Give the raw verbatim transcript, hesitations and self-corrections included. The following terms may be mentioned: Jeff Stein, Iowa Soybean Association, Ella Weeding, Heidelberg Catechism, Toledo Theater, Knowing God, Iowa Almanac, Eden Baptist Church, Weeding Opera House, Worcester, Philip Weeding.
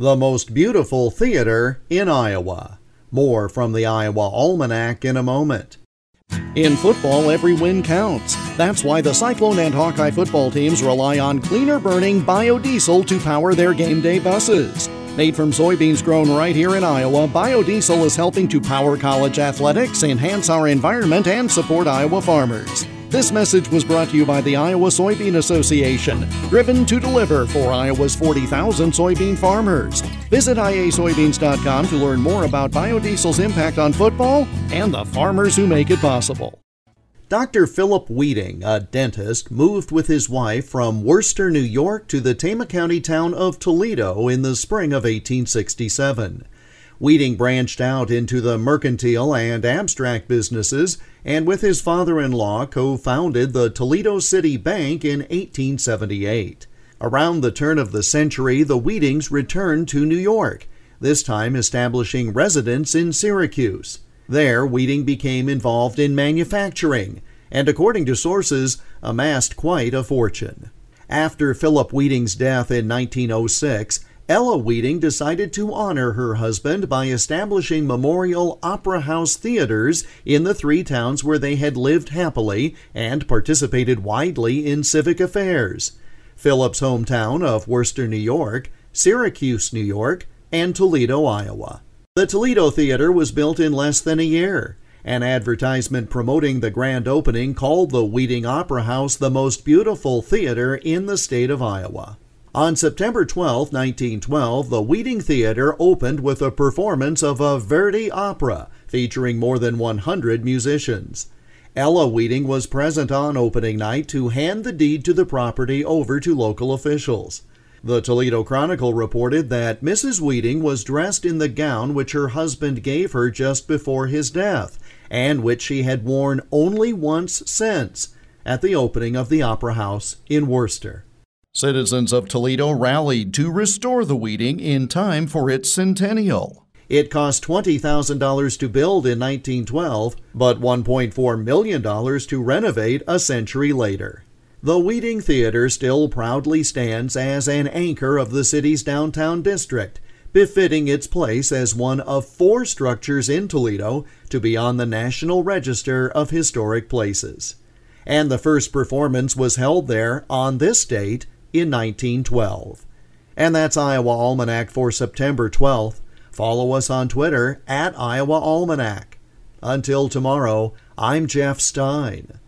the most beautiful theater in Iowa. More from the Iowa Almanac in a moment. In football, every win counts. That's why the Cyclone and Hawkeye football teams rely on cleaner-burning biodiesel to power their game day buses. Made from soybeans grown right here in Iowa, biodiesel is helping to power college athletics, enhance our environment, and support Iowa farmers. This message was brought to you by the Iowa Soybean Association, driven to deliver for Iowa's forty thousand soybean farmers. Visit I A soybeans dot com to learn more about biodiesel's impact on football and the farmers who make it possible. Doctor Philip Weeding, a dentist, moved with his wife from Worcester, New York to the Tama County town of Toledo in the spring of eighteen sixty-seven. Weeding branched out into the mercantile and abstract businesses, and with his father-in-law co-founded the Toledo City Bank in eighteen seventy-eight. Around the turn of the century, the Weedings returned to New York, this time establishing residence in Syracuse. There, Weeding became involved in manufacturing, and according to sources, amassed quite a fortune. After Philip Weeding's death in nineteen oh six, Ella Weeding decided to honor her husband by establishing memorial opera house theaters in the three towns where they had lived happily and participated widely in civic affairs: Philip's hometown of Worcester, New York, Syracuse, New York, and Toledo, Iowa. The Toledo Theater was built in less than a year. An advertisement promoting the grand opening called the Weeding Opera House the most beautiful theater in the state of Iowa. On September twelfth, nineteen twelve, the Weeding Theater opened with a performance of a Verdi opera featuring more than one hundred musicians. Ella Weeding was present on opening night to hand the deed to the property over to local officials. The Toledo Chronicle reported that Missus Weeding was dressed in the gown which her husband gave her just before his death, and which she had worn only once since, at the opening of the Opera House in Worcester. Citizens of Toledo rallied to restore the Weeding in time for its centennial. It cost twenty thousand dollars to build in nineteen twelve, but one point four million dollars to renovate a century later. The Weeding Theater still proudly stands as an anchor of the city's downtown district, befitting its place as one of four structures in Toledo to be on the National Register of Historic Places. And the first performance was held there on this date in nineteen twelve. And that's Iowa Almanac for September twelfth. Follow us on Twitter at Iowa Almanac. Until tomorrow, I'm Jeff Stein.